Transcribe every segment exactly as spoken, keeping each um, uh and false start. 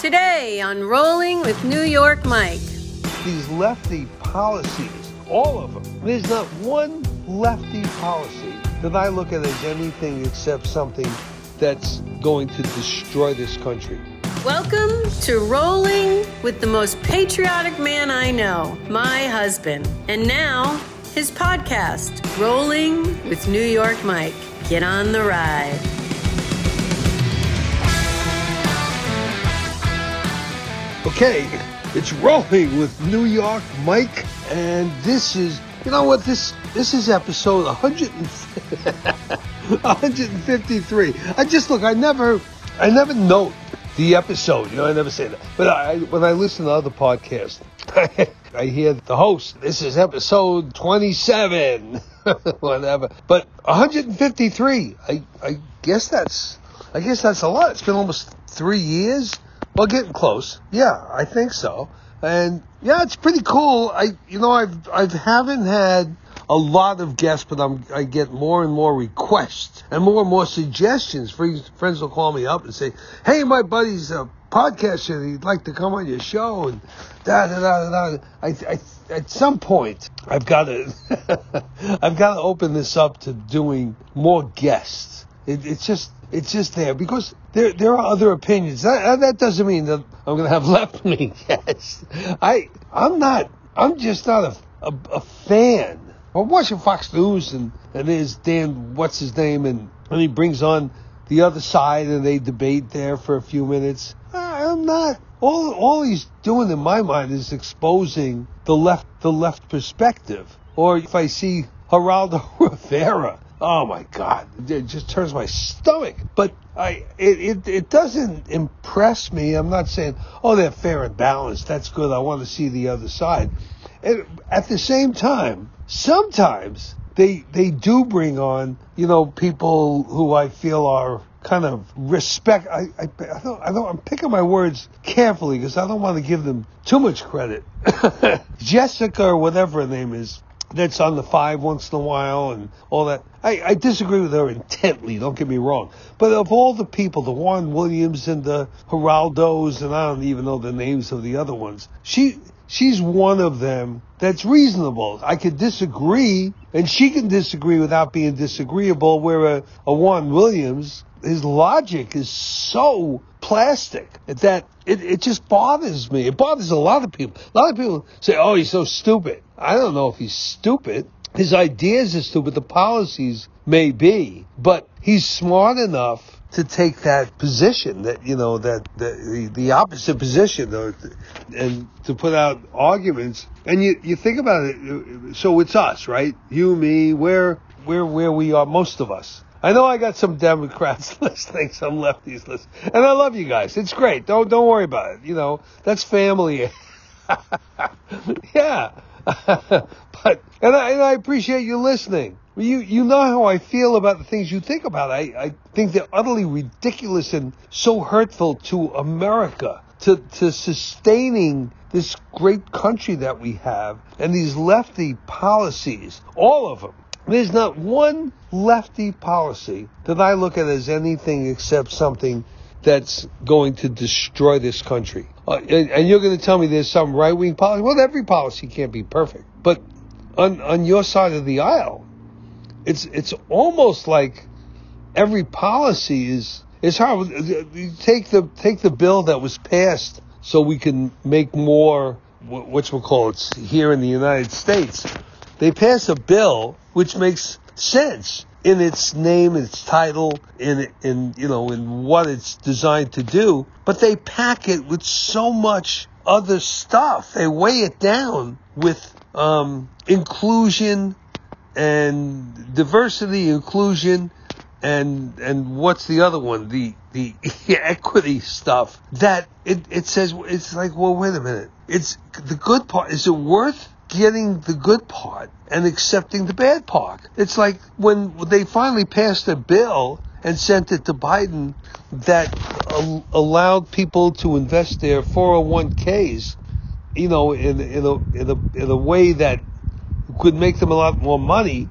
Today on Rolling with New York Mike. These lefty policies, all of them, there's not one lefty policy that I look at as anything except something that's going to destroy this country. Welcome to Rolling with the most patriotic man I know, my husband. And now, his podcast, Rolling with New York Mike. Get on the ride. Okay, it's Rolling with New York Mike, and this is, you know what, this this is episode one hundred fifty-three. I just, look, I never, I never know. The episode, you know, I never say that. But I, when I listen to other podcasts, I hear the host, this is episode twenty-seven, whatever. But one hundred fifty-three, I, I guess that's, I guess that's a lot. It's been almost three years. Well, getting close. Yeah, I think so. And yeah, it's pretty cool. I, you know, I've, I haven't had a lot of guests, but I'm, I get more and more requests and more and more suggestions. Friends, friends will call me up and say, hey, my buddy's a podcaster. He'd like to come on your show. And da da da da. I, I, at some point, I've got to, I've got to open this up to doing more guests. It, it's just, it's just there because there, there are other opinions. That, that doesn't mean that I'm going to have left-leaning guests. I, I'm not, I'm just not a, a, a fan. I'm watching Fox News, and, and there's Dan, what's his name, and, and he brings on the other side, and they debate there for a few minutes. I'm not. All all he's doing in my mind is exposing the left the left perspective. Or if I see Geraldo Rivera, oh my God, it just turns my stomach. But I it, it it doesn't impress me. I'm not saying, oh, they're fair and balanced. That's good. I want to see the other side. And at the same time, sometimes they they do bring on, you know, people who I feel are kind of respect. I I, I don't I don't I'm picking my words carefully because I don't want to give them too much credit. Jessica or whatever her name is, that's on the five once in a while and all that. I, I disagree with her intently. Don't get me wrong. But of all the people, the Juan Williams and the Geraldos, and I don't even know the names of the other ones. She. She's one of them that's reasonable. I could disagree, and she can disagree without being disagreeable, where a, a Juan Williams, his logic is so plastic that it, it just bothers me. It bothers a lot of people. A lot of people say, oh, he's so stupid. I don't know if he's stupid. His ideas are stupid. The policies may be, but he's smart enough to take that position, that, you know, that the, the opposite position, or, and to put out arguments. And you, you think about it. So it's us, right? You, me, we're, we're where we are, most of us. I know I got some Democrats listening, some lefties listening. And I love you guys. It's great. Don't, don't worry about it. You know, that's family. Yeah. But, and I, and I appreciate you listening. You you know how I feel about the things you think about. I, I think they're utterly ridiculous and so hurtful to America, to, to sustaining this great country that we have, and these lefty policies, all of them. There's not one lefty policy that I look at as anything except something that's going to destroy this country. Uh, and, and you're going to tell me there's some right-wing policy. Well, every policy can't be perfect. But on, on your side of the aisle, It's it's almost like every policy is it's hard. You take the take the bill that was passed so we can make more whatchamacallits here in the United States. They pass a bill which makes sense in its name, its title, in in you know in what it's designed to do. But they pack it with so much other stuff. They weigh it down with um, inclusion. And diversity, inclusion, and and what's the other one? The the equity stuff. That it, it says, it's like, well, wait a minute. It's the good part. Is it worth getting the good part and accepting the bad part? It's like when they finally passed a bill and sent it to Biden that al- allowed people to invest their four oh one k's, you know, in in a in a in a way that could make them a lot more money,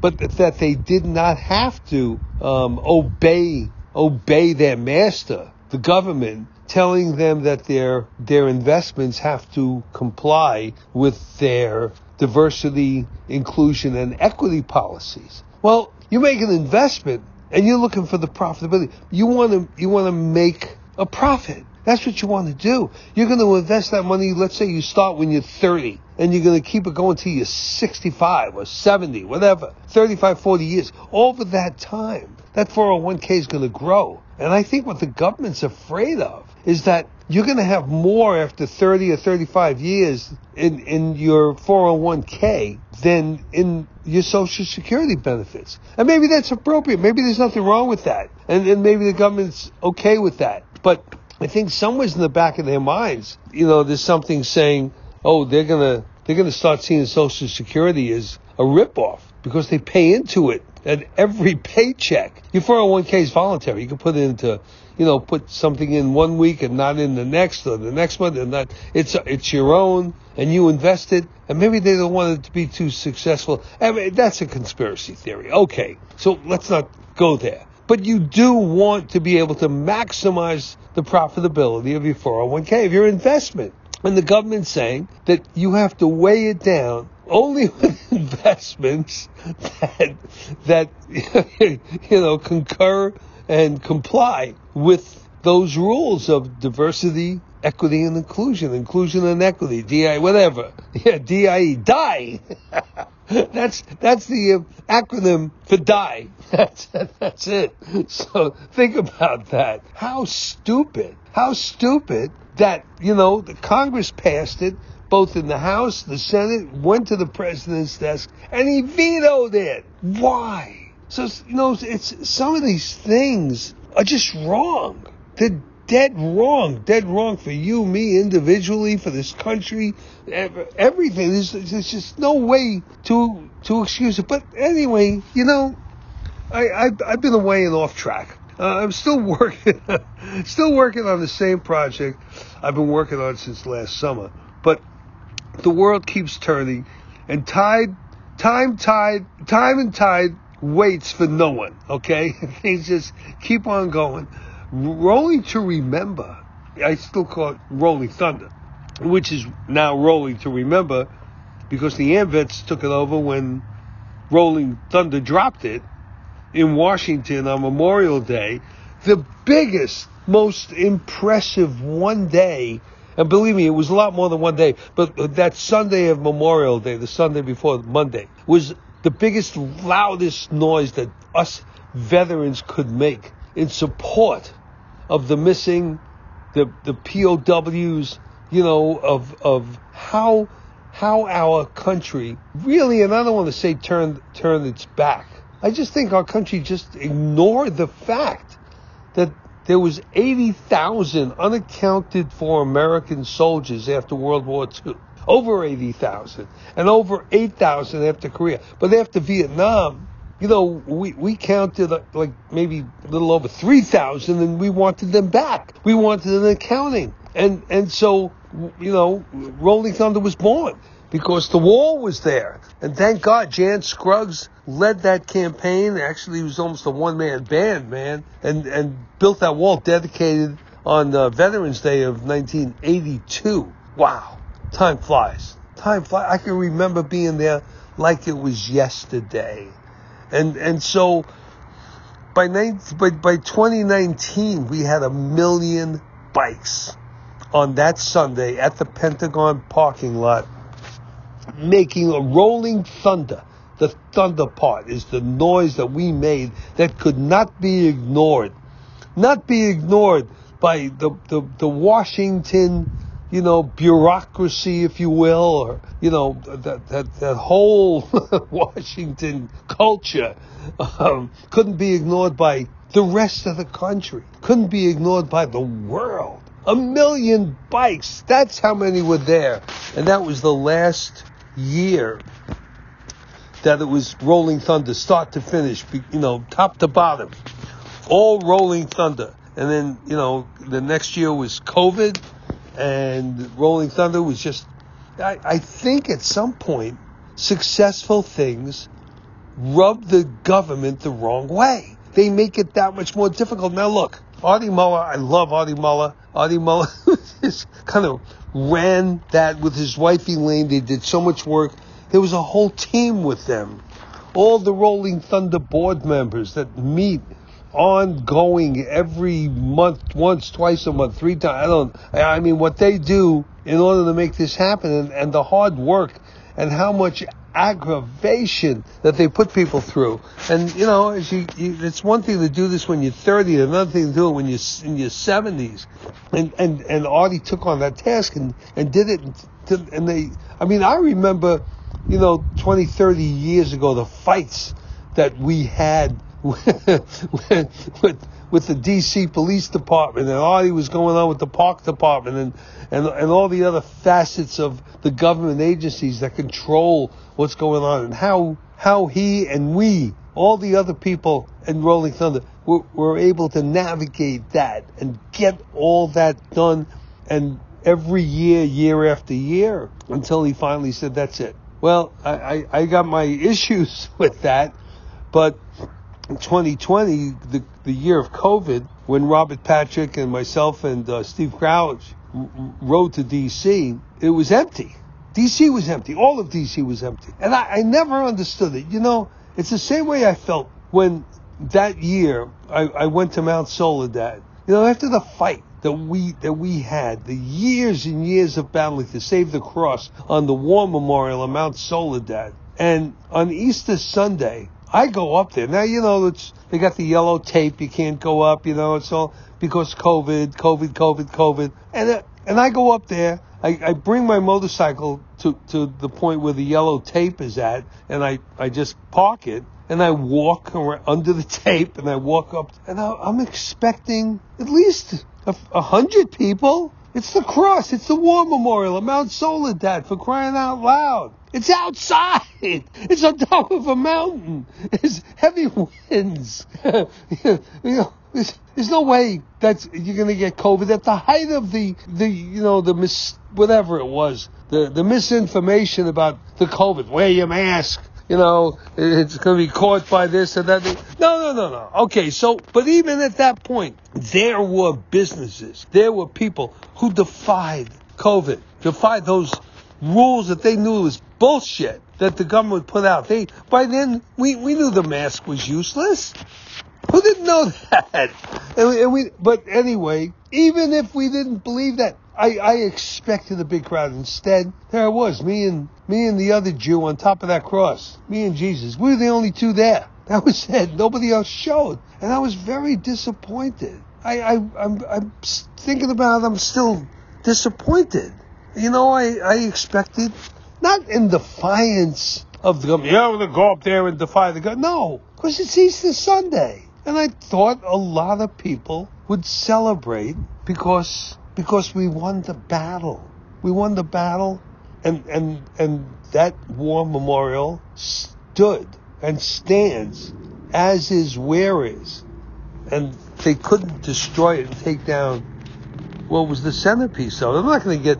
but that they did not have to um, obey obey their master, the government, telling them that their their investments have to comply with their diversity, inclusion, and equity policies. Well, you make an investment and you're looking for the profitability. You want to you want to make a profit. That's what you want to do. You're going to invest that money. Let's say you start when you're thirty and you're going to keep it going till you're sixty-five or seventy, whatever, thirty-five, forty years. Over that time, that four oh one k is going to grow. And I think what the government's afraid of is that you're going to have more after thirty or thirty-five years in, in your four oh one k than in your Social Security benefits. And maybe that's appropriate. Maybe there's nothing wrong with that. And, and maybe the government's okay with that. But I think somewhere's in the back of their minds, you know, there's something saying, oh, they're going to they're going to start seeing Social Security as a ripoff because they pay into it at every paycheck. Your four oh one k is voluntary. You can put it into, you know, put something in one week and not in the next or the next one. And not, it's it's your own and you invest it. And maybe they don't want it to be too successful. I mean, that's a conspiracy theory. Okay, so let's not go there. But you do want to be able to maximize the profitability of your four oh one k, of your investment. And the government's saying that you have to weigh it down only with investments that, that you know, concur and comply with those rules of diversity, equity, and inclusion, inclusion and equity, D I E, whatever. Yeah, D I E, D I E. That's that's the acronym for die. That's, that's it. So think about that. How stupid, how stupid that, you know, the Congress passed it, both in the House, the Senate, went to the president's desk, and he vetoed it. Why? So, you know, it's some of these things are just wrong. They're dead wrong, dead wrong for you, me, individually, for this country, everything. There's, there's just no way to to excuse it. But anyway, you know, I, I, I've been away and off track. Uh, I'm still working, still working on the same project I've been working on since last summer. But the world keeps turning, and tide, time, tide, time and tide waits for no one. Okay, things just keep on going. Rolling to Remember, I still call it Rolling Thunder, which is now Rolling to Remember because the AMVETs took it over when Rolling Thunder dropped it in Washington on Memorial Day. The biggest, most impressive one day, and believe me, it was a lot more than one day, but that Sunday of Memorial Day, the Sunday before Monday, was the biggest, loudest noise that us veterans could make in support of the missing, the the P O Ws, you know, of of how how our country really, and I don't want to say turn turn its back. I just think our country just ignored the fact that there was eighty thousand unaccounted for American soldiers after World War Two, over eighty thousand, and over eight thousand after Korea, but after Vietnam. You know, we, we counted like maybe a little over three thousand and we wanted them back. We wanted an accounting. And and so, you know, Rolling Thunder was born because the wall was there. And thank God Jan Scruggs led that campaign. Actually, he was almost a one-man band, man, and, and built that wall dedicated on uh, Veterans Day of nineteen eighty-two. Wow. Time flies. Time flies. I can remember being there like it was yesterday. And and so by, nineteen, by by twenty nineteen, we had a million bikes on that Sunday at the Pentagon parking lot, making a rolling thunder. The thunder part is the noise that we made that could not be ignored, not be ignored by the, the, the Washington, you know, bureaucracy, if you will, or, you know, that that, that whole Washington culture um, couldn't be ignored by the rest of the country, couldn't be ignored by the world. A million bikes, that's how many were there. And that was the last year that it was Rolling Thunder, start to finish, you know, top to bottom, all Rolling Thunder. And then, you know, the next year was COVID. And Rolling Thunder was just, I, I think at some point, successful things rub the government the wrong way. They make it that much more difficult. Now, look, Artie Muller, I love Artie Muller. Artie Muller just kind of ran that with his wife Elaine. They did so much work. There was a whole team with them. All the Rolling Thunder board members that meet ongoing every month, once, twice a month, three times. I don't, I mean, what they do in order to make this happen, and, and the hard work and how much aggravation that they put people through. And, you know, as you, you, it's one thing to do this when you're thirty, another thing to do it when you're in your seventies. And, and, and Artie took on that task and, and did it. And, to, and they, I mean, I remember, you know, twenty, thirty years ago, the fights that we had with, with, with the D C Police Department, and Artie was going on with the Park Department, and, and, and all the other facets of the government agencies that control what's going on, and how, how he and we, all the other people in Rolling Thunder, were, were able to navigate that and get all that done, and every year, year after year, until he finally said, that's it. Well, I, I, I got my issues with that, but in twenty twenty, the, the year of COVID, when Robert Patrick and myself and uh, Steve Crouch r- rode to D C, it was empty. D C was empty. All of D C was empty. And I, I never understood it. You know, it's the same way I felt when that year I, I went to Mount Soledad. You know, after the fight that we that we had, the years and years of battling to save the cross on the war memorial of Mount Soledad. And on Easter Sunday, I go up there. Now, you know, it's, they got the yellow tape. You can't go up, you know, it's all because COVID, COVID, COVID, COVID. And uh, and I go up there. I, I bring my motorcycle to, to the point where the yellow tape is at, and I, I just park it. And I walk around under the tape, and I walk up, and I, I'm expecting at least a, a hundred people. It's the cross. It's the war memorial of Mount Soledad, for crying out loud. It's outside. It's on top of a mountain. It's heavy winds. you know, there's, there's no way that's you're going to get COVID at the height of the, the you know, the mis whatever it was, the, the misinformation about the COVID. Wear your mask. You know, it's going to be caught by this and that. No, no, no, no. Okay, so, but even at that point, there were businesses, there were people who defied COVID, defied those rules that they knew was bullshit that the government put out. They, by then, we, we knew the mask was useless. Who didn't know that? And we, and we, but anyway, even if we didn't believe that, I, I expected a big crowd. Instead, there it was, me and me and the other Jew on top of that cross, me and Jesus. We were the only two there. That was it. Nobody else showed, and I was very disappointed. I, I I'm I'm thinking about it. I'm still disappointed. You know, I, I expected, not in defiance of the government. Yeah, we're gonna go up there and defy the government. No, because it's Easter Sunday, and I thought a lot of people would celebrate because. Because we won the battle. We won the battle, and, and, and that war memorial stood and stands, as is where is. And they couldn't destroy it and take down what was the centerpiece of it. I'm not going to get,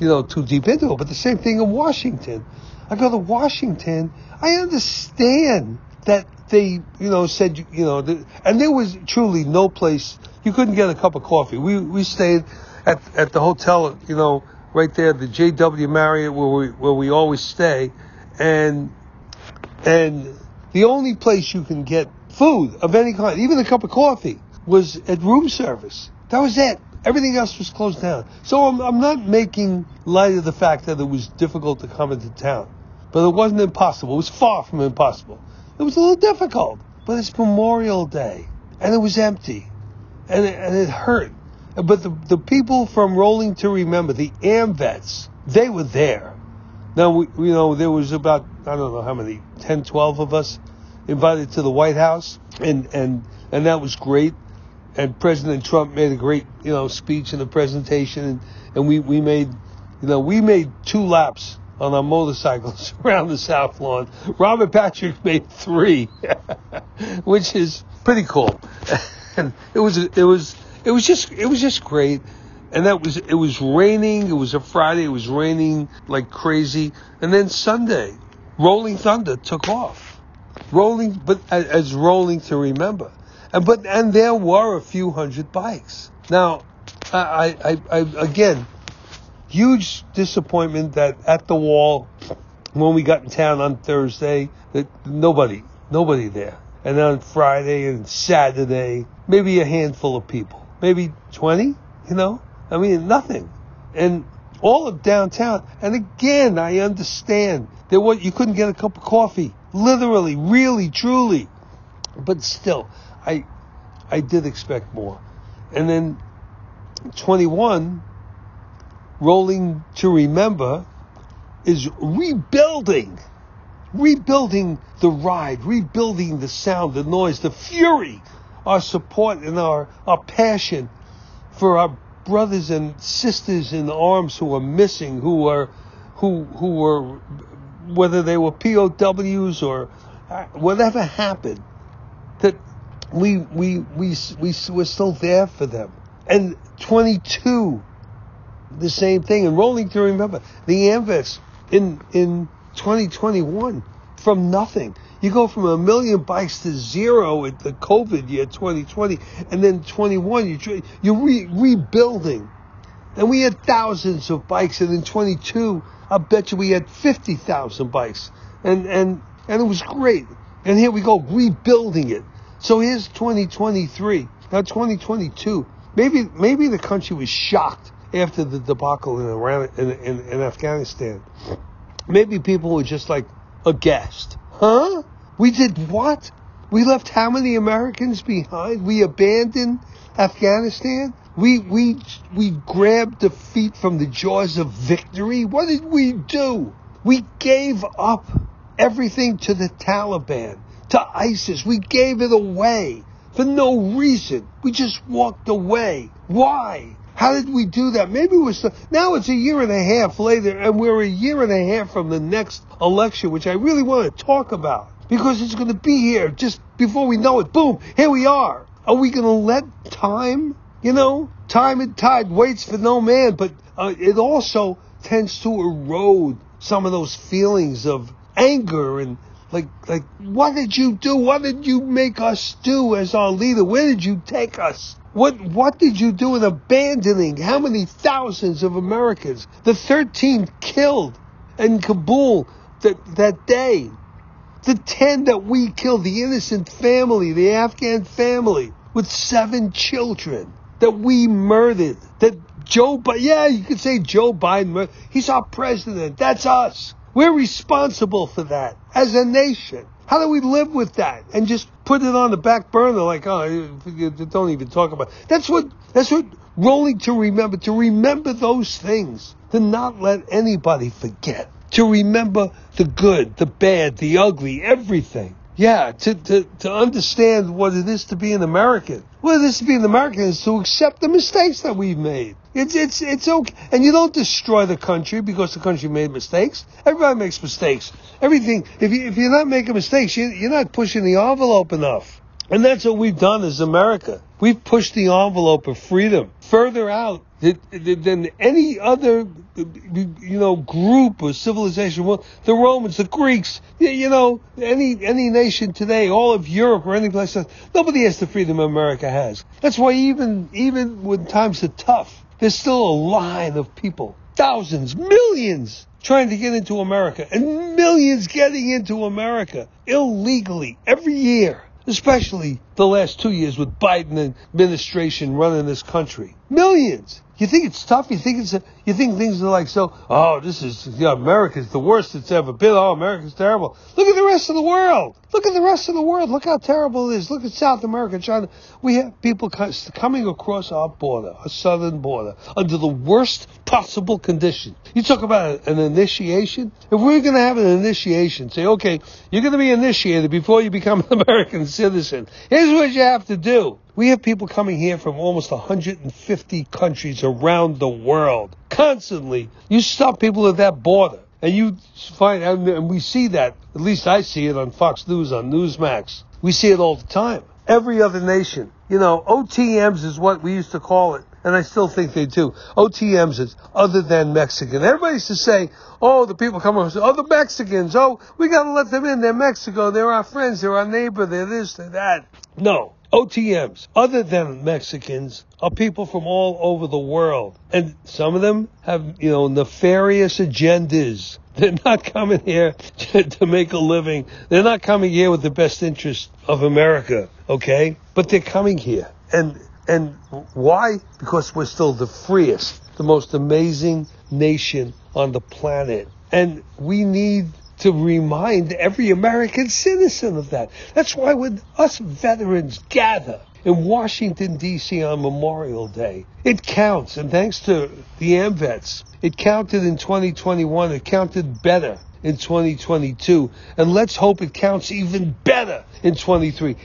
you know, too deep into it, but the same thing in Washington. I go to Washington, I understand that they, you know, said, you know, and there was truly no place. You couldn't get a cup of coffee. We we stayed at at the hotel, you know, right there, the J W Marriott, where we where we always stay, and and the only place you can get food of any kind, even a cup of coffee, was at room service. That was it. Everything else was closed down. So I'm I'm not making light of the fact that it was difficult to come into town, but it wasn't impossible. It was far from impossible. It was a little difficult, but it's Memorial Day, and it was empty. And it, and it hurt. But the, the people from Rolling to Remember, the AMVETs, they were there. Now, we, you know, there was about, I don't know how many, ten, twelve of us invited to the White House. And, and, and that was great. And President Trump made a great, you know, speech in the presentation. And, and we, we made, you know, we made two laps on our motorcycles around the South Lawn. Robert Patrick made three, which is pretty cool. And it was it was it was just it was just great, and that was it was raining. It was a Friday. It was raining like crazy, and then Sunday, Rolling Thunder took off, rolling but as Rolling to Remember, And but and there were a few hundred bikes. Now, I, I, I again, huge disappointment that at the wall, when we got in town on Thursday, that nobody, nobody there. And then on Friday and Saturday, maybe a handful of people, maybe twenty, you know, I mean, nothing. And all of downtown. And again, I understand that what you couldn't get a cup of coffee, literally, really, truly. But still, I, I did expect more. And then twenty-one, Rolling to Remember is rebuilding, rebuilding the ride, rebuilding the sound, the noise, the fury, our support and our, our passion for our brothers and sisters in arms who are missing, who are, who, who were, whether they were P O Ws or whatever happened, that we, we, we, we, we're still there for them. And twenty-two, the same thing. And Rolling to Remember, the AMVETs in, in twenty twenty-one, from nothing. You go from a million bikes to zero at the COVID year, twenty twenty, and then twenty-one, you, you're re- rebuilding. And we had thousands of bikes, and in twenty-two, I bet you we had fifty thousand bikes. And, and, and it was great. And here we go, rebuilding it. So here's twenty twenty-three, now twenty twenty-two. Maybe, maybe the country was shocked after the debacle in Iran, in, in, in Afghanistan. Maybe people were just like aghast. Huh? We did what? We left how many Americans behind? We abandoned Afghanistan? We we we grabbed defeat from the jaws of victory? What did we do? We gave up everything to the Taliban, to ISIS. We gave it away for no reason. We just walked away. Why? How did we do that? Maybe we're still, now it's a year and a half later, and we're a year and a half from the next election, which I really want to talk about, because it's going to be here just before we know it. Boom, here we are. Are we going to let time, you know, time and tide waits for no man, but uh, it also tends to erode some of those feelings of anger and like, like, what did you do? What did you make us do as our leader? Where did you take us? What what did you do in abandoning how many thousands of Americans? The thirteen killed in Kabul that that day. The ten that we killed, the innocent family, the Afghan family with seven children that we murdered. That Joe Biden, yeah, you could say Joe Biden murdered. He's our president. That's us. We're responsible for that as a nation. How do we live with that and just put it on the back burner like, oh, don't even talk about it? That's what, that's what Rolling to Remember, to remember those things, to not let anybody forget, to remember the good, the bad, the ugly, everything. Yeah, to, to, to understand what it is to be an American. What it is to be an American is to accept the mistakes that we've made. It's, it's, it's okay. And you don't destroy the country because the country made mistakes. Everybody makes mistakes. Everything. If you, if you're not making mistakes, you, you're not pushing the envelope enough. And that's what we've done as America. We've pushed the envelope of freedom further out than any other, you know, group or civilization. Well, the Romans, the Greeks, you know, any any nation today, all of Europe or any place else, nobody has the freedom America has. That's why even even when times are tough, there's still a line of people, thousands, millions, trying to get into America, and millions getting into America illegally every year. Especially the last two years with Biden administration running this country. Millions. You think it's tough? You think it's a, you think things are like so, oh, this is, you know, America's the worst it's ever been. Oh, America's terrible. Look at the rest of the world. Look at the rest of the world. Look how terrible it is. Look at South America, China. We have people coming across our border, our southern border, under the worst possible conditions. You talk about an initiation. If we're going to have an initiation, say, okay, you're going to be initiated before you become an American citizen. Here's what you have to do. We have people coming here from almost one hundred fifty countries around the world. Constantly, you stop people at that border. And you find, and we see that, at least I see it on Fox News, on Newsmax. We see it all the time. Every other nation, you know, O T Ms is what we used to call it. And I still think they do. O T Ms is other than Mexican. Everybody used to say, oh, the people come over, oh, the Mexicans, oh, we got to let them in. They're Mexico. They're our friends. They're our neighbor. They're this, they're that. No. O T Ms, other than Mexicans, are people from all over the world. And some of them have, you know, nefarious agendas. They're not coming here to, to make a living. They're not coming here with the best interest of America, okay? But they're coming here. And and why? Because we're still the freest, the most amazing nation on the planet. And we need to remind every American citizen of that. That's why when us veterans gather in Washington, D C on Memorial Day, it counts. And thanks to the AMVETs, it counted in twenty twenty-one. It counted better in twenty twenty-two. And let's hope it counts even better in twenty-three.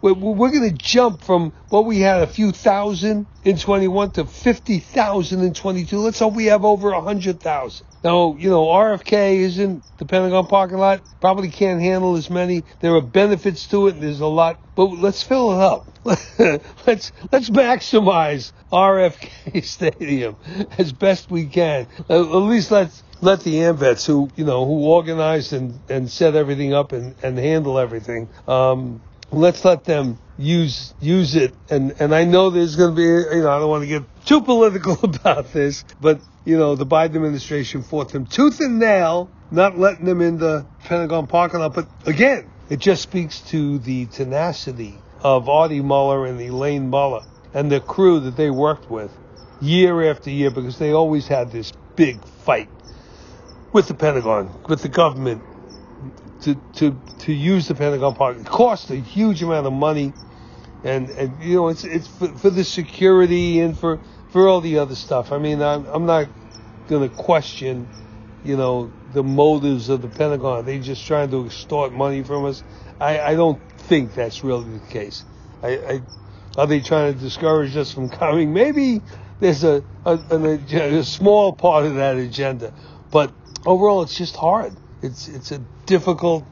We're going to jump from what we had a few thousand in twenty-one to fifty thousand in twenty-two. Let's hope we have over one hundred thousand. Now, you know, R F K isn't the Pentagon parking lot. Probably can't handle as many. There are benefits to it, and there's a lot. But let's fill it up. let's let's maximize R F K Stadium as best we can. At least let's let the AMVETs, who, you know, who organized and, and set everything up and, and handle everything, um, let's let them use use it. And, and I know there's going to be, you know, I don't want to get too political about this, but, you know, the Biden administration fought them tooth and nail, not letting them in the Pentagon parking lot. But again, it just speaks to the tenacity of Artie Muller and Elaine Muller and the crew that they worked with year after year, because they always had this big fight with the Pentagon, with the government, to to, to use the Pentagon park. It cost a huge amount of money, and, and you know, it's it's for, for the security and for, for all the other stuff. I mean, I'm, I'm not going to question, you know, the motives of the Pentagon. They're just trying to extort money from us. I, I don't think that's really the case. I, I, are they trying to discourage us from coming? Maybe there's a, a, an agenda, a small part of that agenda. But overall, it's just hard. It's it's a difficult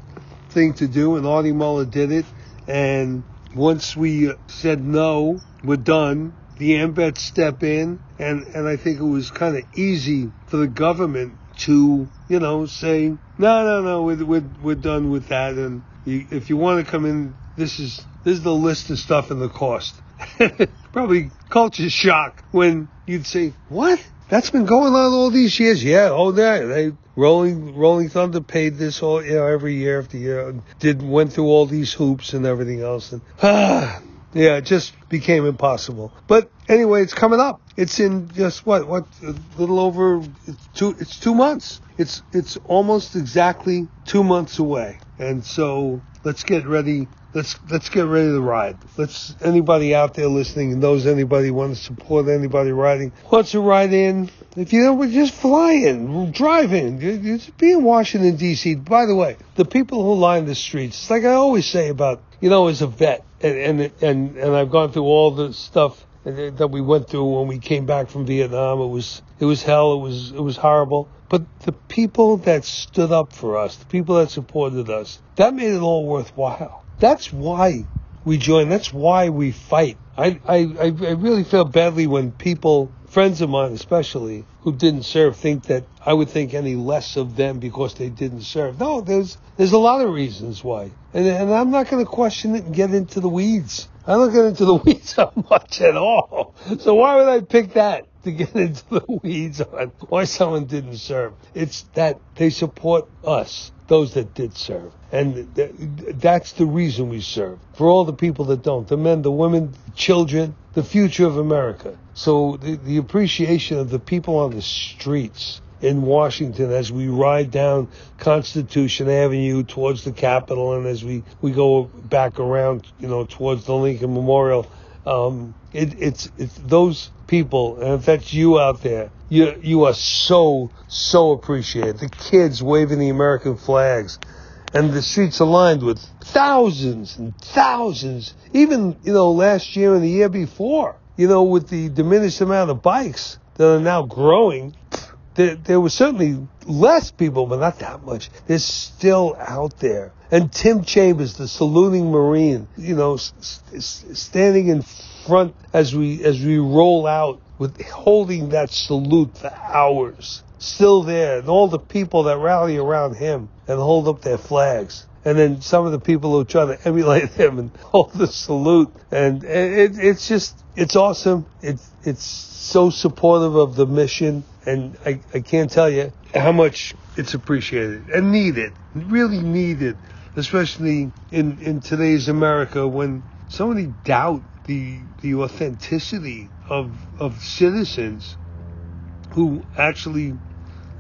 thing to do, and Artie Muller did it. And once we said no, we're done, the AMVETs step in, and, and I think it was kind of easy for the government to, you know, say, no, no, no, we're, we're, we're done with that. And you, if you want to come in, this is this is the list of stuff and the cost. Probably culture shock when you'd say, what? That's been going on all these years. Yeah, oh, yeah. They Rolling Rolling Thunder paid this all, you know, every year after year. Did went through all these hoops and everything else, and ah, yeah, it just became impossible. But anyway, it's coming up. It's in just what what a little over two. It's two months. It's it's almost exactly two months away. And so let's get ready. Let's let's get ready to ride. Let's anybody out there listening and knows anybody wants to support anybody riding, wants to ride in. If you know, we're just flying, driving. Just be in Washington D C. By the way, the people who line the streets, like I always say about, you know, as a vet, and and and, and I've gone through all the stuff that we went through when we came back from Vietnam. It was it was hell. It was it was horrible. But the people that stood up for us, the people that supported us, that made it all worthwhile. That's why we join. That's why we fight. I, I, I really feel badly when people, friends of mine especially, who didn't serve, think that I would think any less of them because they didn't serve. No, there's there's a lot of reasons why. And, and I'm not going to question it and get into the weeds. I don't get into the weeds much at all. So why would I pick that to get into the weeds on why someone didn't serve? It's that they support us, those that did serve. And th- that's the reason we serve. For all the people that don't, the men, the women, the children, the future of America. So the, the appreciation of the people on the streets in Washington as we ride down Constitution Avenue towards the Capitol, and as we, we go back around, you know, towards the Lincoln Memorial, um, it, it's, it's those people, and if that's you out there, you you are so, so appreciated. The kids waving the American flags, and the streets aligned with thousands and thousands, even, you know, last year and the year before, you know, with the diminished amount of bikes that are now growing. There, there was certainly less people, but not that much. They're still out there. And Tim Chambers, the saluting Marine, you know, s- s- standing in front as we as we roll out, with holding that salute for hours, still there. And all the people that rally around him and hold up their flags. And then some of the people who try to emulate him and hold the salute. And it, it's just, it's awesome. It's, it's so supportive of the mission. And I, I can't tell you how much it's appreciated and needed, really needed, especially in, in today's America when so many doubt the, the authenticity of, of citizens who actually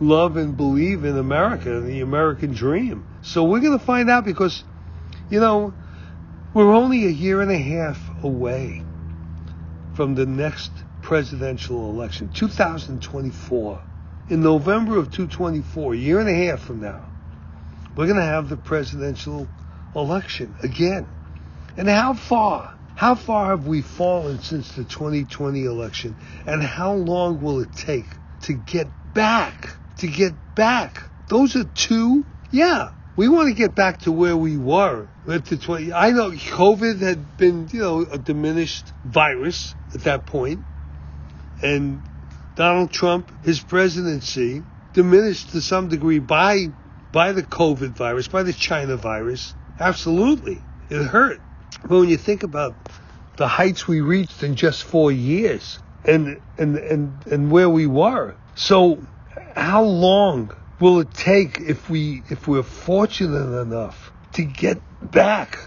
love and believe in America and the American dream. So we're going to find out because, you know, we're only a year and a half away from the next presidential election, two thousand twenty-four. In November of two thousand twenty-four, a year and a half from now, we're going to have the presidential election again. And how far, how far have we fallen since the twenty twenty election? And how long will it take to get back, to get back? Those are two, yeah. We want to get back to where we were. I know COVID had been, you know, a diminished virus at that point. And Donald Trump, his presidency, diminished to some degree by, by the COVID virus, by the China virus. Absolutely. It hurt. But when you think about the heights we reached in just four years and, and, and, and where we were. So how long will it take if we if we're fortunate enough to get back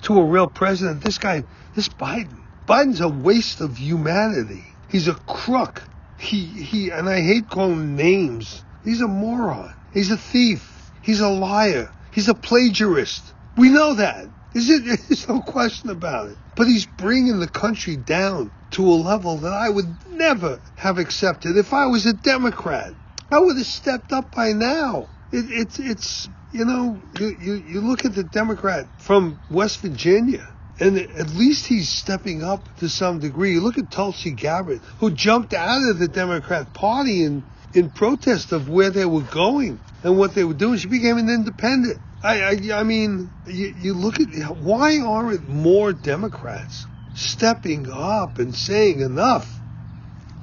to a real president? This guy, this Biden, Biden's a waste of humanity. He's a crook. He he, and I hate calling names. He's a moron. He's a thief. He's a liar. He's a plagiarist. We know that. Is it? There's no question about it. But he's bringing the country down to a level that I would never have accepted if I was a Democrat. I would have stepped up by now. It, it's, it's, you know, you, you, you look at the Democrat from West Virginia, and at least he's stepping up to some degree. You look at Tulsi Gabbard, who jumped out of the Democrat Party in, in protest of where they were going and what they were doing. She became an independent. I, I, I mean, you, you look at, why aren't more Democrats stepping up and saying enough?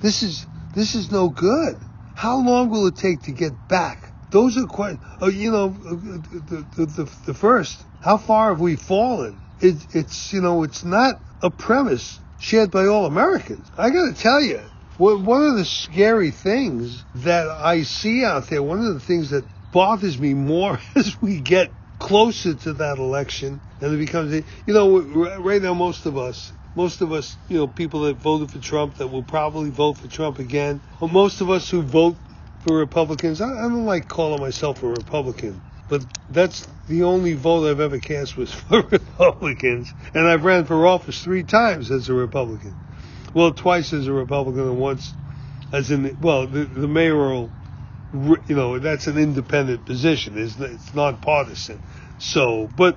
This is, this is no good. How long will it take to get back? Those are quite, uh, you know, the, the, the, the first, how far have we fallen? It, it's, you know, it's not a premise shared by all Americans. I got to tell you, one of the scary things that I see out there, one of the things that bothers me more as we get closer to that election, and it becomes, you know, right now, most of us, Most of us, you know, people that voted for Trump, that will probably vote for Trump again, or most of us who vote for Republicans. I, I don't like calling myself a Republican, but that's the only vote I've ever cast was for Republicans. And I've ran for office three times as a Republican. Well, twice as a Republican and once as in, well, the, the mayoral, you know, that's an independent position. It's, it's nonpartisan. So, but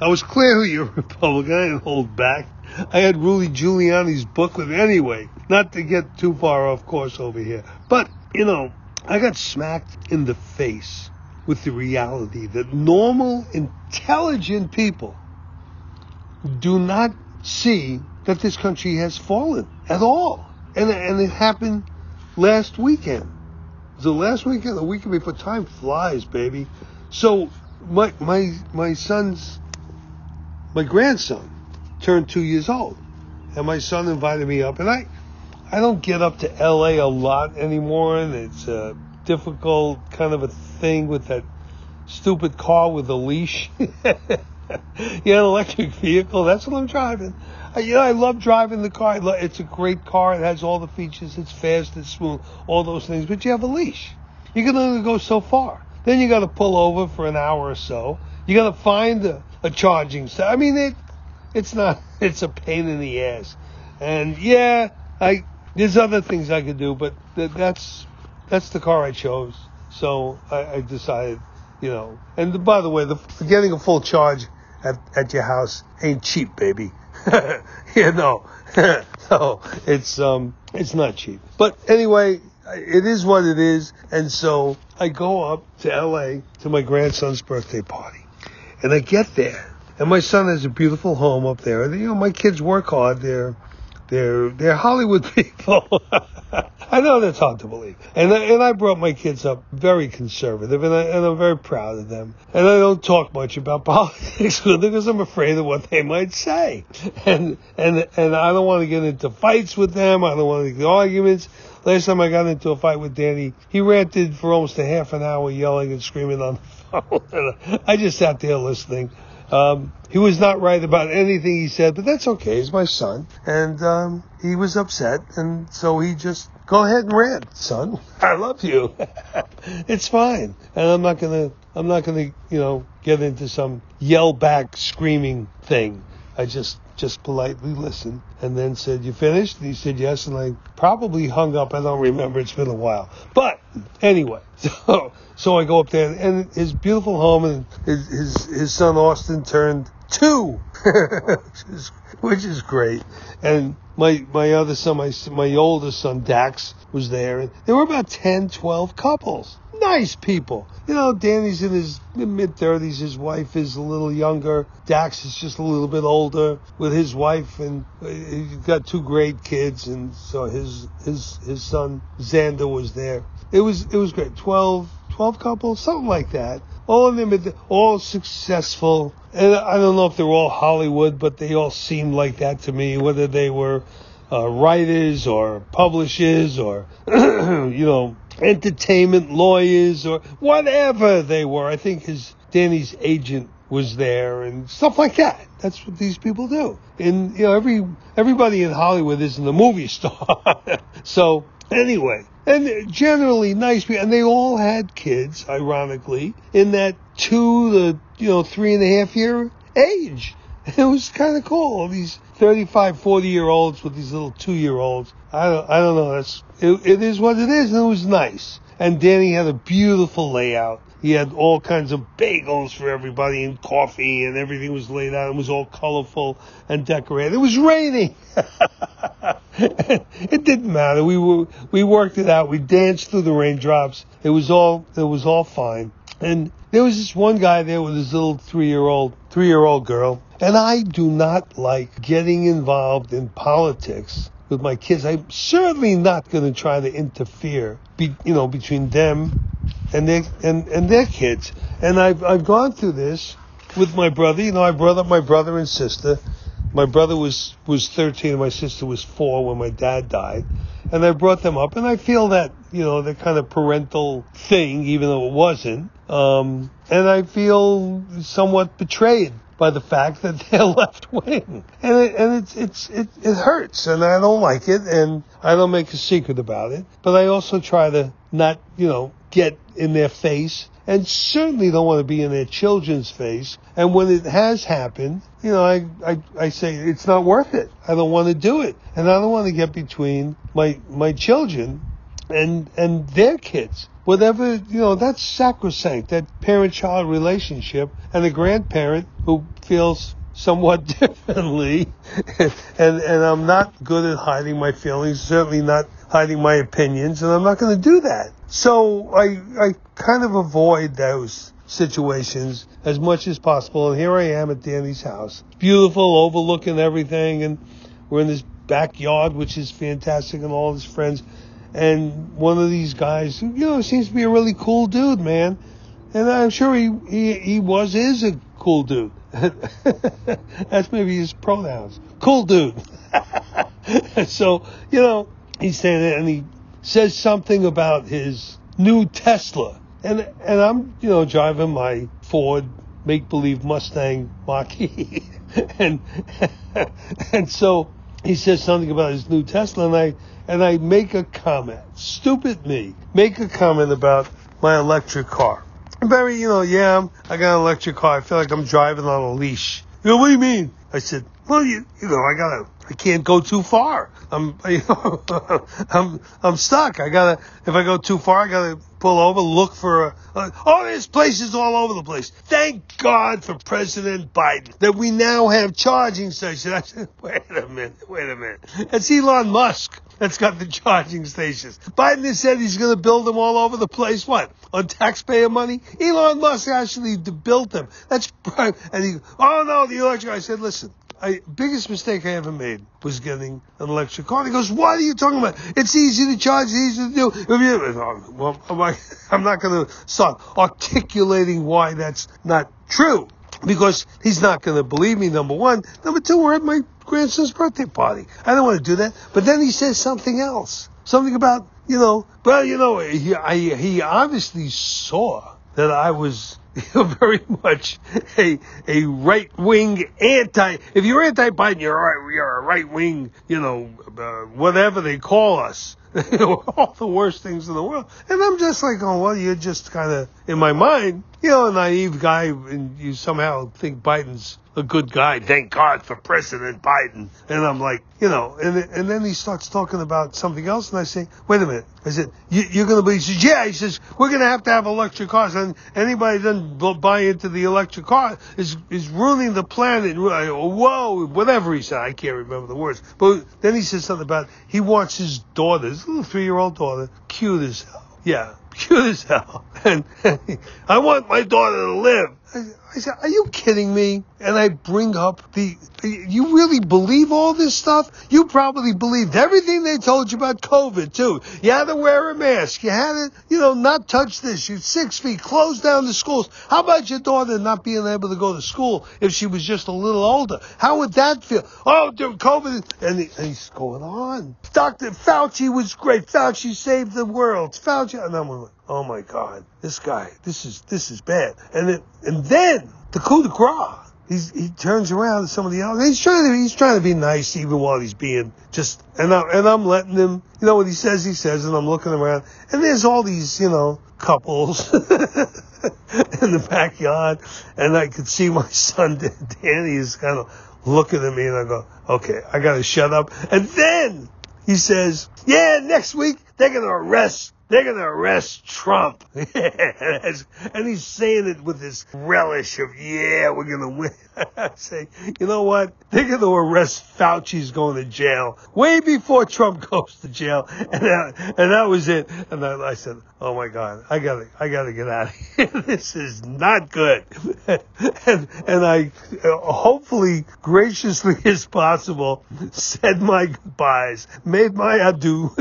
I was clearly a Republican. I didn't hold back. I had Rudy Giuliani's book with anyway, not to get too far off course over here. But, you know, I got smacked in the face with the reality that normal, intelligent people do not see that this country has fallen at all. And, and it happened last weekend. The last weekend, the weekend before. Time flies, baby. So my, my, my son's, my grandson, turned two years old, and my son invited me up, and I I don't get up to L A a lot anymore, and it's a difficult kind of a thing with that stupid car with a leash. Yeah, an electric vehicle, that's what I'm driving. I, you know, I love driving the car. It's a great car. It has all the features. It's fast, it's smooth, all those things, but you have a leash. You can only go so far. Then you got to pull over for an hour or so. You got to find a, a charging station. I mean, it It's not, it's a pain in the ass. And yeah, I, there's other things I could do, but th- that's, that's the car I chose. So I, I decided, you know, and the, by the way, the, getting a full charge at, at your house ain't cheap, baby. You know, no, it's, um, it's not cheap, but anyway, it is what it is. And so I go up to L A to my grandson's birthday party, and I get there. And my son has a beautiful home up there. You know, my kids work hard. They're, They're they're Hollywood people. I know that's hard to believe. And I, and I brought my kids up very conservative, and, I, and I'm very proud of them. And I don't talk much about politics with them because I'm afraid of what they might say. And and and I don't want to get into fights with them. I don't want to get into arguments. Last time I got into a fight with Danny, he ranted for almost a half an hour, yelling and screaming on the phone. I just sat there listening. Um, he was not right about anything he said, but that's okay. He's my son. And, um, he was upset. And so he just, go ahead and rant, son. I love you. It's fine. And I'm not going to, I'm not going to, you know, get into some yell back screaming thing. I just, just politely listened and then said, you finished? And he said, yes. And I probably hung up. I don't remember. It's been a while. But anyway, so, so I go up there and his beautiful home and his, his, his son Austin turned two, which is, which is great. And my, my other son, my, my oldest son, Dax, was there. And there were about ten, twelve couples. Nice people. You know, Danny's in his mid-thirties. His wife is a little younger. Dax is just a little bit older with his wife. And he's got two great kids. And so his his his son, Xander, was there. It was it was great. twelve, twelve couples, something like that. All of them, all successful. And I don't know if they're all Hollywood, but they all seemed like that to me, whether they were uh, writers or publishers or, you know, entertainment lawyers or whatever they were. I think his Danny's agent was there and stuff like that. That's what these people do. And, you know, every everybody in Hollywood isn't a movie star. So anyway, and generally nice people. And they all had kids, ironically, in that two to, you know, three and a half year age. It was kind of cool. All these thirty-five, forty year olds with these little two year olds. I don't, I don't know. That's, it, it is what it is. And it was nice. And Danny had a beautiful layout. He had all kinds of bagels for everybody and coffee and everything was laid out. It was all colorful and decorated. It was raining. It didn't matter. We were, we worked it out. We danced through the raindrops. It was all, it was all fine. And there was this one guy there with his little three-year-old, three-year-old girl. And I do not like getting involved in politics with my kids. I'm certainly not going to try to interfere, be, you know, between them and their and, and their kids. And I've I've gone through this with my brother. You know, I brought up my brother and sister. My brother was was thirteen and my sister was four when my dad died. And I brought them up, and I feel that, you know, the kind of parental thing, even though it wasn't. Um, and I feel somewhat betrayed by the fact that they're left wing, and it, and it's it's it, it hurts, and I don't like it, and I don't make a secret about it. But I also try to not, you know, get in their face, and certainly don't want to be in their children's face. And when it has happened, you know, I, I, I say it's not worth it. I don't want to do it, and I don't want to get between my my children and and their kids. Whatever, you know, that's sacrosanct, that parent-child relationship, and a grandparent who feels somewhat differently. and and I'm not good at hiding my feelings, certainly not hiding my opinions, and I'm not going to do that. So I I kind of avoid those situations as much as possible. And here I am at Danny's house. It's beautiful, overlooking everything, and we're in this backyard, which is fantastic, and all his friends. And one of these guys, you know, seems to be a really cool dude, man. And I'm sure he he, he was, is a cool dude. That's maybe his pronouns. Cool dude. So, you know, he's standing there and he says something about his new Tesla. And and I'm, you know, driving my Ford make-believe Mustang Mach-E. and, and so he says something about his new Tesla, and I... And I make a comment, stupid me, make a comment about my electric car. Very, you know, yeah, I'm, I got an electric car. I feel like I'm driving on a leash. You know, what do you mean? I said, well, you, you know, I gotta, I can't go too far. I'm, you know, I'm, I'm stuck. I gotta, if I go too far, I gotta pull over, look for a, a, oh, this place is all over the place. Thank God for President Biden that we now have charging stations. I said, wait a minute, wait a minute. It's Elon Musk that's got the charging stations. Biden has said he's going to build them all over the place. What? On taxpayer money? Elon Musk actually built them. That's prime. And he, oh no, the electric. I said, listen, I, biggest mistake I ever made was getting an electric car. And he goes, what are you talking about? It's easy to charge, it's easy to do. Well, I'm not going to start articulating why that's not true, because he's not going to believe me, number one. Number two, we're at my grandson's birthday party. I don't want to do that. But then he says something else. Something about, you know, well, you know, he, I, he obviously saw that I was very much a a right-wing anti. If you're anti-Biden, you're, you're a right-wing, you know, uh, whatever they call us. All the worst things in the world. And I'm just like, oh, well, you're just kind of, in my mind, you know, a naive guy, and you somehow think Biden's a good guy. Thank God for President Biden. And I'm like, you know, and and then he starts talking about something else, and I say, wait a minute. I said, you, you're going to be, he says, yeah, he says, we're going to have to have electric cars, and anybody that doesn't buy into the electric car is, is ruining the planet, whoa, whatever he said. I can't remember the words. But then he says something about, he wants his daughter, his little three-year-old daughter, cute as hell. Yeah, cute as hell. And I want my daughter to live. I said, are you kidding me? And I bring up the, you really believe all this stuff? You probably believed everything they told you about COVID, too. You had to wear a mask. You had to, you know, not touch this. You're six feet, close down the schools. How about your daughter not being able to go to school if she was just a little older? How would that feel? Oh, dude, COVID. And, he, and he's going on. Doctor Fauci was great. Fauci saved the world. Fauci. And I'm like, oh, my God, this guy, this is this is bad. And it, and then the coup de grace, he's, he turns around to somebody else. And he's trying to he's trying to be nice even while he's being just, and I and I'm letting him, you know, what he says he says, and I'm looking around, and there's all these, you know, couples in the backyard, and I could see my son Danny is kind of looking at me, and I go, okay, I gotta shut up. And then he says, yeah, next week they're gonna arrest. They're going to arrest Trump. And he's saying it with this relish of, yeah, we're going to win. I say, you know what? They're going to arrest Fauci's going to jail way before Trump goes to jail. And that, and that was it. And I, I said, oh, my God, I got to I gotta get out of here. This is not good. and, and I hopefully, graciously as possible, said my goodbyes, made my adieu,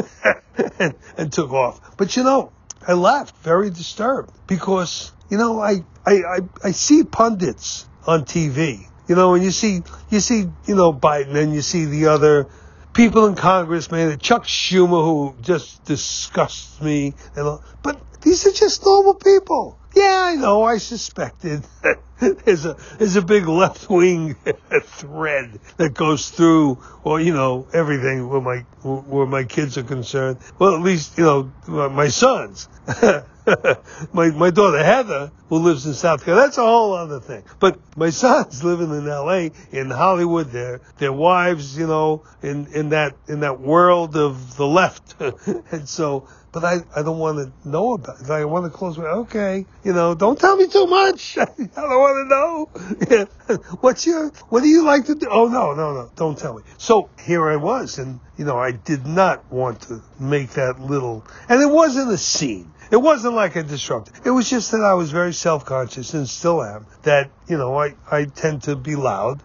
and, and took off. But, you know, I left very disturbed because, you know, I, I, I, I see pundits on T V, you know, and you see, you see, you know, Biden, and you see the other people in Congress, man, Chuck Schumer, who just disgusts me. And all, but these are just normal people. Yeah, I know, I suspected that there's a, there's a big left-wing thread that goes through, or, you know, everything where my, where my kids are concerned. Well, at least, you know, my sons. my, my daughter Heather, who lives in South Carolina, that's a whole other thing. But my sons living in L A, in Hollywood, their, their wives, you know, in, in that, in that world of the left. And so, but I, I don't want to know about it. I want to close with, okay, you know, don't tell me too much. I don't want to know. Yeah. What's your, what do you like to do? Oh, no, no, no, don't tell me. So here I was, and, you know, I did not want to make that little, and it wasn't a scene. It wasn't like a disruptor. It was just that I was very self-conscious, and still am, that, you know, I, I tend to be loud.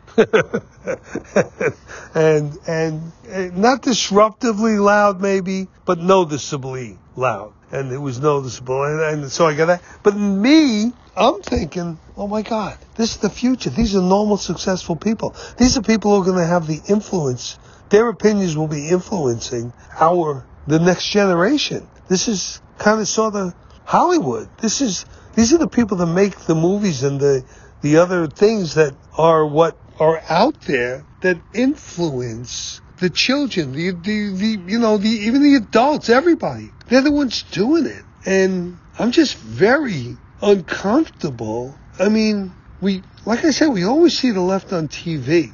and, and and not disruptively loud, maybe, but noticeably loud. And it was noticeable. And, and so I got that. But me, I'm thinking, oh, my God, this is the future. These are normal, successful people. These are people who are going to have the influence. Their opinions will be influencing our, the next generation. This is kind of sort of Hollywood. This is, these are the people that make the movies and the, the other things that are what are out there that influence the children, the, the, the, you know, the, even the adults, everybody. They're the ones doing it. And I'm just very uncomfortable. I mean, we, like I said, we always see the left on T V.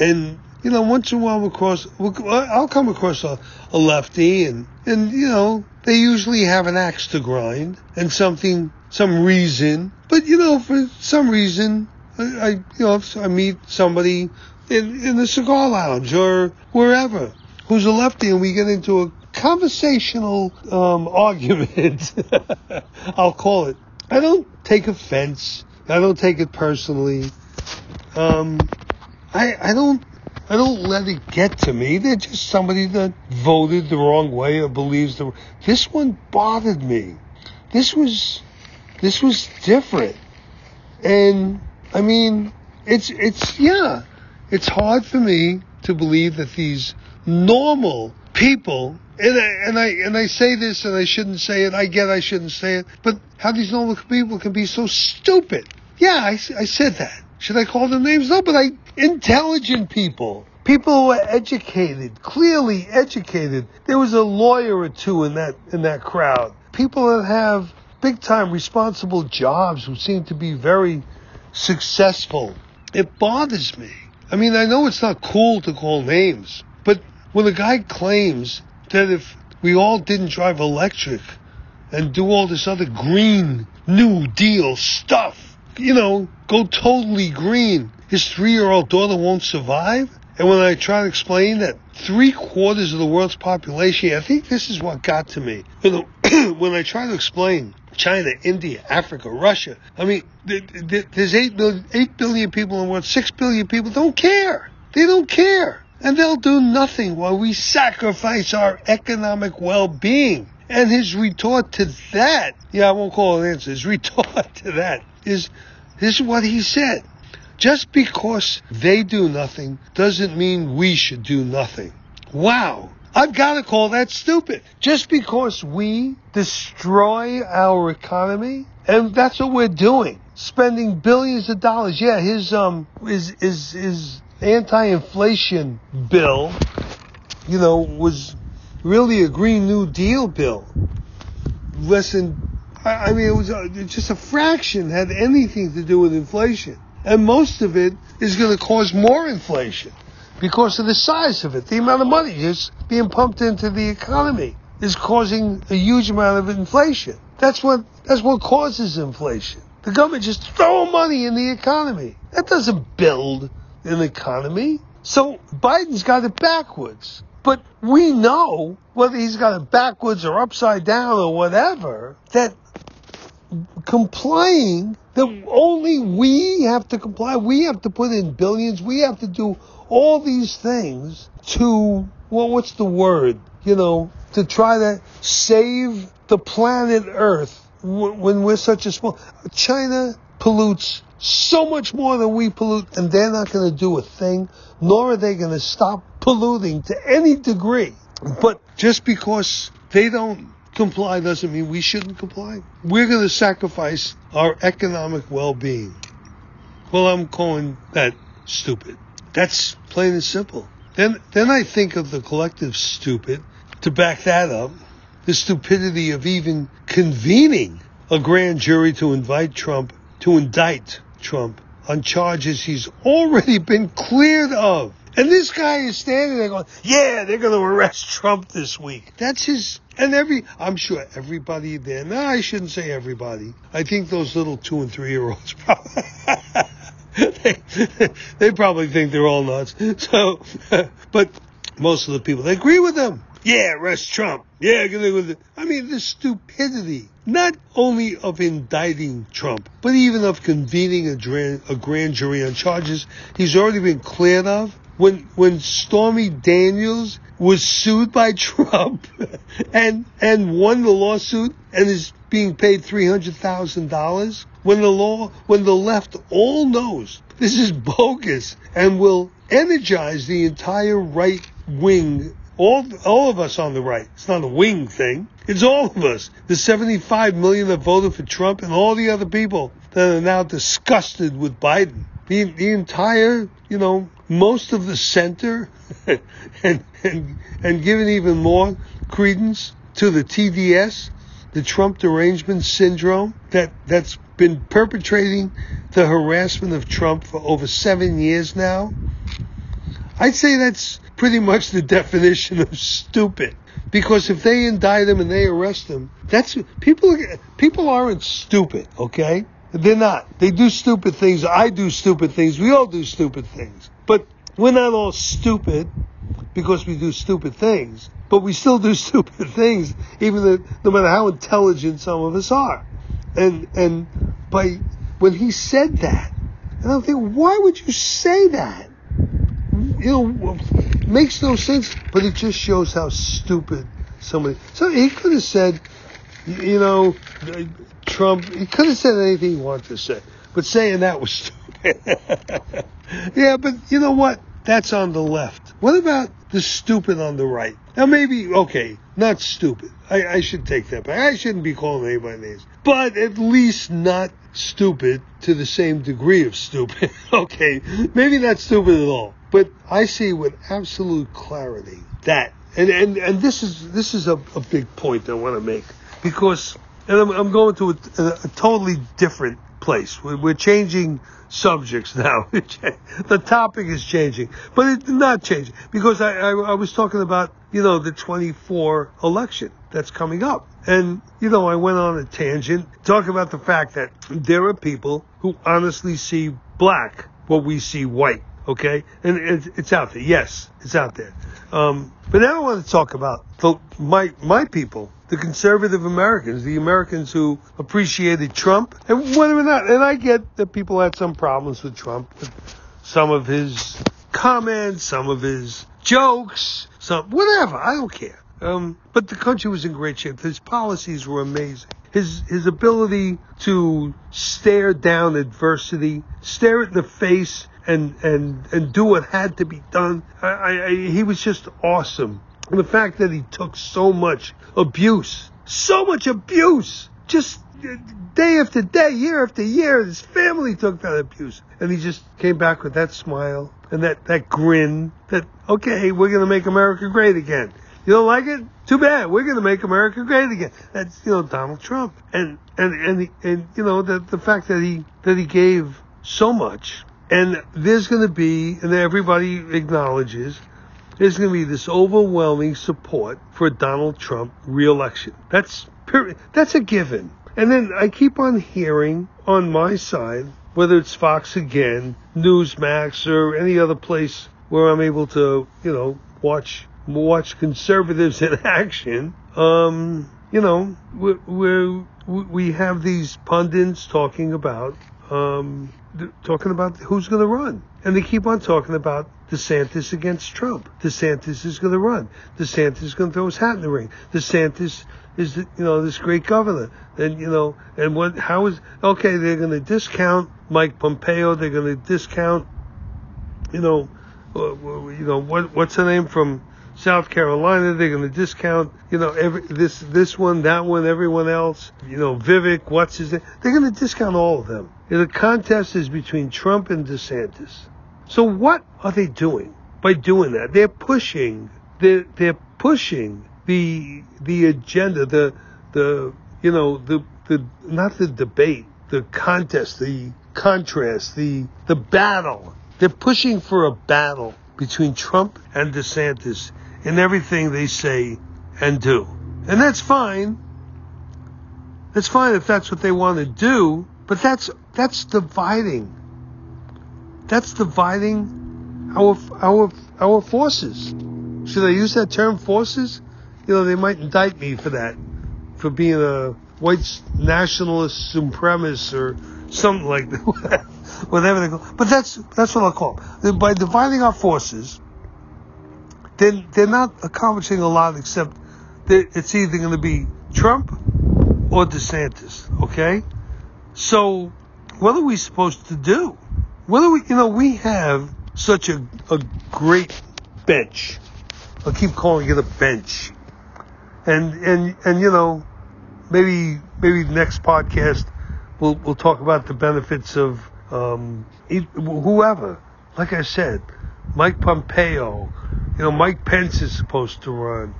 And, you know, once in a while, we'll cross, we'll, I'll come across a, a lefty, and, and, you know, they usually have an axe to grind and something, some reason. But, you know, for some reason, I, I you know, I meet somebody in, in the cigar lounge or wherever who's a lefty, and we get into a conversational um, argument, I'll call it. I don't take offense. I don't take it personally. Um... I, I don't I don't let it get to me. They're just somebody that voted the wrong way or believes the. This one bothered me. This was this was different, and I mean it's it's yeah, it's hard for me to believe that these normal people. And I, and I and I say this, and I shouldn't say it. I get I shouldn't say it. But how these normal people can be so stupid. Yeah, I, I said that. Should I call them names? No, but I intelligent people. People who are educated, clearly educated. There was a lawyer or two in that in that crowd. People that have big-time responsible jobs who seem to be very successful. It bothers me. I mean, I know it's not cool to call names. But when a guy claims that if we all didn't drive electric and do all this other green New Deal stuff, you know, go totally green, his three-year-old daughter won't survive. And when I try to explain that three-quarters of the world's population, I think this is what got to me. You know, when I try to explain China, India, Africa, Russia, I mean, there's eight billion people in the world, six billion people don't care. They don't care. And they'll do nothing while we sacrifice our economic well-being. And his retort to that, yeah, I won't call it an answer, his retort to that is, this is what he said. Just because they do nothing doesn't mean we should do nothing. Wow, I've got to call that stupid. Just because we destroy our economy, and that's what we're doing, spending billions of dollars. Yeah, his, um, is, is, is... anti-inflation bill, you know, was really a Green New Deal bill. Less than, I, I mean, it was uh, just a fraction had anything to do with inflation. And most of it is going to cause more inflation because of the size of it. The amount of money that's being pumped into the economy is causing a huge amount of inflation. That's what, that's what causes inflation. The government just throw money in the economy. That doesn't build an economy. So Biden's got it backwards. But we know, whether he's got it backwards or upside down or whatever, that complying, that only we have to comply, we have to put in billions, we have to do all these things to, well, what's the word? You know, to try to save the planet Earth when we're such a small... China pollutes so much more than we pollute, and they're not going to do a thing, nor are they going to stop polluting to any degree. But just because they don't comply doesn't mean we shouldn't comply. We're going to sacrifice our economic well-being. Well, I'm calling that stupid. That's plain and simple. Then, then I think of the collective stupid to back that up, the stupidity of even convening a grand jury to invite Trump, to indict Trump on charges he's already been cleared of. And this guy is standing there going, yeah, they're going to arrest Trump this week. That's his, and every, I'm sure everybody there, no, I shouldn't say everybody. I think those little two and three year olds probably, they, they probably think they're all nuts. So, but most of the people, they agree with them. Yeah, arrest Trump. Yeah, I mean, the stupidity, not only of indicting Trump, but even of convening a grand, a grand jury on charges he's already been cleared of. When when Stormy Daniels was sued by Trump and and won the lawsuit and is being paid three hundred thousand dollars, when the law, when the left all knows this is bogus and will energize the entire right wing. All, all of us on the right. It's not a wing thing. It's all of us. The seventy-five million that voted for Trump and all the other people that are now disgusted with Biden. The, the entire, you know, most of the center and, and, and giving even more credence to the T D S, the Trump derangement syndrome that, that's been perpetrating the harassment of Trump for over seven years now. I'd say that's pretty much the definition of stupid. Because if they indict him and they arrest him, that's, people, people aren't stupid, okay? They're not. They do stupid things. I do stupid things. We all do stupid things. But we're not all stupid because we do stupid things. But we still do stupid things, even though, no matter how intelligent some of us are. And, and by, when he said that, and I'm thinking, why would you say that? you know, makes no sense, but it just shows how stupid somebody. So he could have said, you know, Trump, he could have said anything he wanted to say, but saying that was stupid. Yeah, but you know what? That's on the left. What about the stupid on the right? Now, maybe, okay, not stupid. I, I should take that back. I shouldn't be calling anybody names. But at least not stupid to the same degree of stupid. Okay, maybe not stupid at all. But I see with absolute clarity that, and, and, and this is this is a, a big point I want to make. Because, and I'm, I'm going to a, a, a totally different place. We're, we're changing subjects now. The topic is changing, but it's not changing. Because I, I, I was talking about, you know, the twenty-four election that's coming up. And, you know, I went on a tangent talking about the fact that there are people who honestly see black what we see white. Okay? And it, it's out there. Yes, it's out there. Um, but now I want to talk about the, my my people. The conservative Americans, the Americans who appreciated Trump, and whether or not, and I get that people had some problems with Trump, with some of his comments, some of his jokes, some whatever, I don't care. Um, but the country was in great shape. His policies were amazing. His his ability to stare down adversity, stare it in the face, and and and do what had to be done. I, I, I he was just awesome. And the fact that he took so much abuse, so much abuse, just day after day, year after year, his family took that abuse. And he just came back with that smile and that, that grin that, okay, we're going to make America great again. You don't like it? Too bad. We're going to make America great again. That's, you know, Donald Trump. And, and, and, and you know, the, the fact that he, that he gave so much. And there's going to be, and everybody acknowledges, there's going to be this overwhelming support for Donald Trump re-election. That's period. That's a given. And then I keep on hearing on my side, whether it's Fox again, Newsmax, or any other place where I'm able to, you know, watch watch conservatives in action. Um, you know, we we have these pundits talking about um, talking about who's going to run, and they keep on talking about DeSantis against Trump. DeSantis is going to run. DeSantis is going to throw his hat in the ring. DeSantis is, the, you know, this great governor. And, you know, and what, how is, okay, they're going to discount Mike Pompeo. They're going to discount, you know, uh, you know, what, what's her name from South Carolina? They're going to discount, you know, every, this, this one, that one, everyone else, you know, Vivek, what's his name? They're going to discount all of them. The contest is between Trump and DeSantis. So what are they doing by doing that? They're pushing, they're, they're pushing the the agenda, the the you know the the not the debate, the contest, the contrast, the the battle. They're pushing for a battle between Trump and DeSantis in everything they say and do, and that's fine. That's fine if that's what they want to do, but that's that's dividing. That's dividing our our our forces. Should I use that term, forces? You know, they might indict me for that, for being a white nationalist supremacist or something like that, whatever they call. But that's that's what I'll call them. By dividing our forces, then they're not accomplishing a lot, except it's either going to be Trump or DeSantis. Okay, so what are we supposed to do? Whether we, you know, we have such a, a great bench. I keep calling it a bench. And, and, and, you know, maybe, maybe next podcast we'll, we'll talk about the benefits of, um, whoever. Like I said, Mike Pompeo, you know, Mike Pence is supposed to run.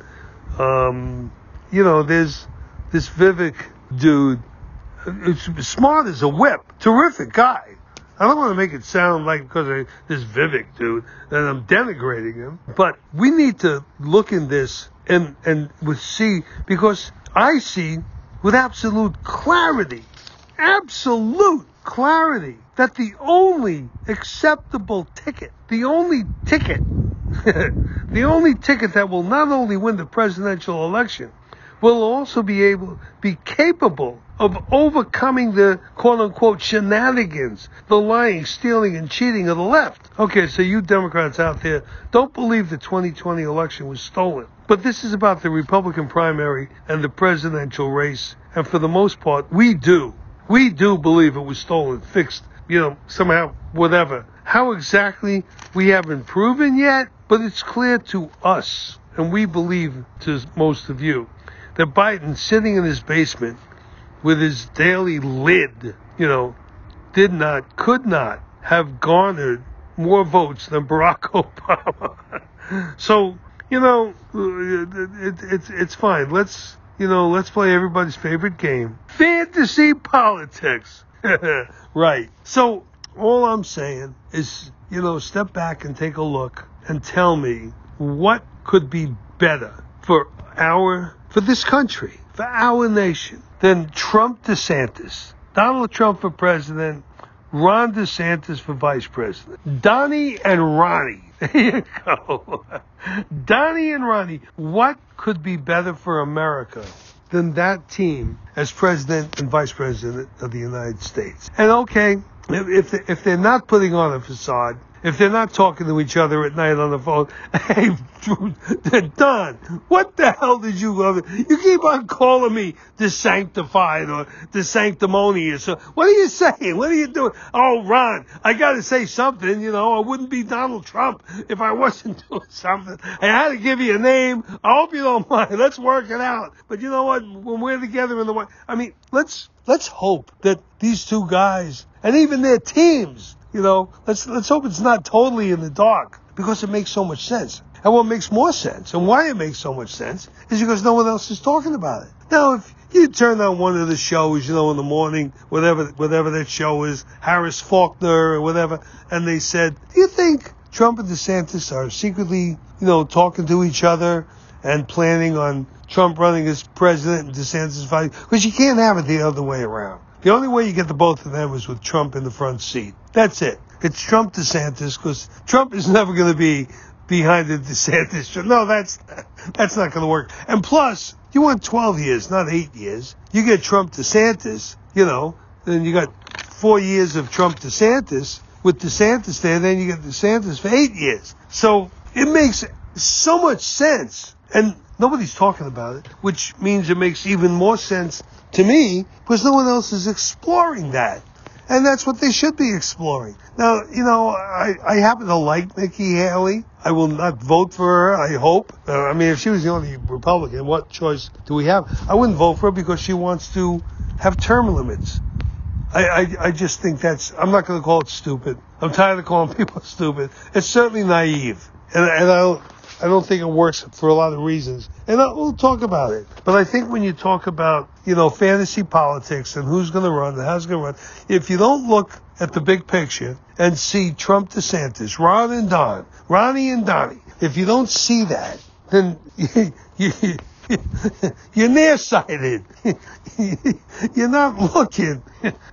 Um, you know, there's this Vivek dude, smart as a whip, terrific guy. I don't want to make it sound like because of this Vivek dude that I'm denigrating him, but we need to look in this and and see, because I see with absolute clarity, absolute clarity that the only acceptable ticket, the only ticket, the only ticket that will not only win the presidential election, will also be able, be capable of overcoming the quote-unquote shenanigans, the lying, stealing, and cheating of the left. Okay, so you Democrats out there, don't believe the twenty twenty election was stolen. But this is about the Republican primary and the presidential race. And for the most part, we do. We do believe it was stolen, fixed, you know, somehow, whatever. How exactly, we haven't proven yet, but it's clear to us, and we believe to most of you, that Biden, sitting in his basement with his daily lid, you know, did not, could not have garnered more votes than Barack Obama. So, you know, it, it, it's, it's fine. Let's, you know, let's play everybody's favorite game. Fantasy politics. Right. So all I'm saying is, you know, step back and take a look and tell me what could be better for our, for this country, for our nation, than Trump DeSantis, Donald Trump for president, Ron DeSantis for vice president. Donnie and Ronnie. There you go. Donnie and Ronnie. What could be better for America than that team as president and vice president of the United States? And okay, if if they're not putting on a facade, if they're not talking to each other at night on the phone, hey, they're done. What the hell did you love? You keep on calling me the sanctified or the sanctimonious. What are you saying? What are you doing? Oh, Ron, I got to say something. You know, I wouldn't be Donald Trump if I wasn't doing something. I had to give you a name. I hope you don't mind. Let's work it out. But you know what? When we're together in the White, I mean, let's let's hope that these two guys and even their teams, you know, let's let's hope it's not totally in the dark, because it makes so much sense. And what makes more sense, and why it makes so much sense, is because no one else is talking about it. Now, if you turn on one of the shows, you know, in the morning, whatever whatever that show is, Harris Faulkner or whatever, and they said, do you think Trump and DeSantis are secretly, you know, talking to each other and planning on Trump running as president and DeSantis vice? Because you can't have it the other way around. The only way you get the both of them is with Trump in the front seat. That's it. It's Trump DeSantis, because Trump is never going to be behind the DeSantis. No, that's that's not going to work. And plus, you want twelve years, not eight years. You get Trump DeSantis, you know, then you got four years of Trump DeSantis with DeSantis there, then you get DeSantis for eight years. So it makes so much sense. And nobody's talking about it, which means it makes even more sense to me, because no one else is exploring that. And that's what they should be exploring. Now, you know, I, I happen to like Nikki Haley. I will not vote for her, I hope. Uh, I mean, if she was the only Republican, what choice do we have? I wouldn't vote for her because she wants to have term limits. I, I, I just think that's, I'm not going to call it stupid. I'm tired of calling people stupid. It's certainly naive. And, and I'll... I don't think it works for a lot of reasons, and we'll talk about it. But I think when you talk about, you know, fantasy politics and who's going to run and how's going to run, if you don't look at the big picture and see Trump, DeSantis, Ron and Don, Ronnie and Donnie, if you don't see that, then you, you, you're nearsighted. You're not looking.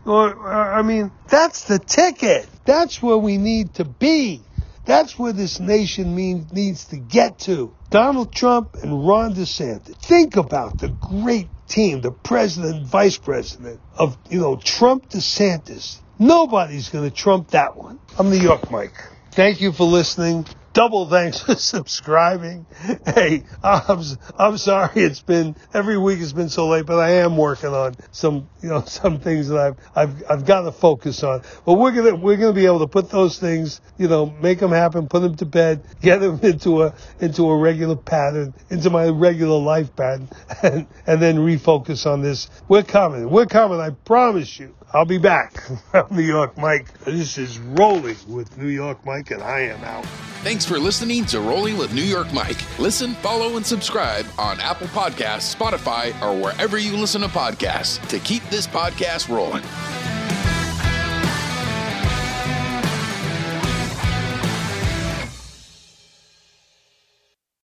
Or, I mean, that's the ticket. That's where we need to be. That's where this nation mean, needs to get to. Donald Trump and Ron DeSantis. Think about the great team, the president, vice president of, you know, Trump DeSantis. Nobody's going to trump that one. I'm New York Mike. Thank you for listening. Double thanks for subscribing. Hey, I'm, I'm sorry it's been, every week it's been so late, but I am working on some, you know, some things that I've, I've, I've got to focus on. But we're going to, we're going to be able to put those things, you know, make them happen, put them to bed, get them into a, into a regular pattern, into my regular life pattern, and, and then refocus on this. We're coming. We're coming. I promise you. I'll be back. I'm New York Mike. This is Rolling with New York Mike, and I am out. Thanks for listening to Rolling with New York Mike. Listen, follow, and subscribe on Apple Podcasts, Spotify, or wherever you listen to podcasts to keep this podcast rolling.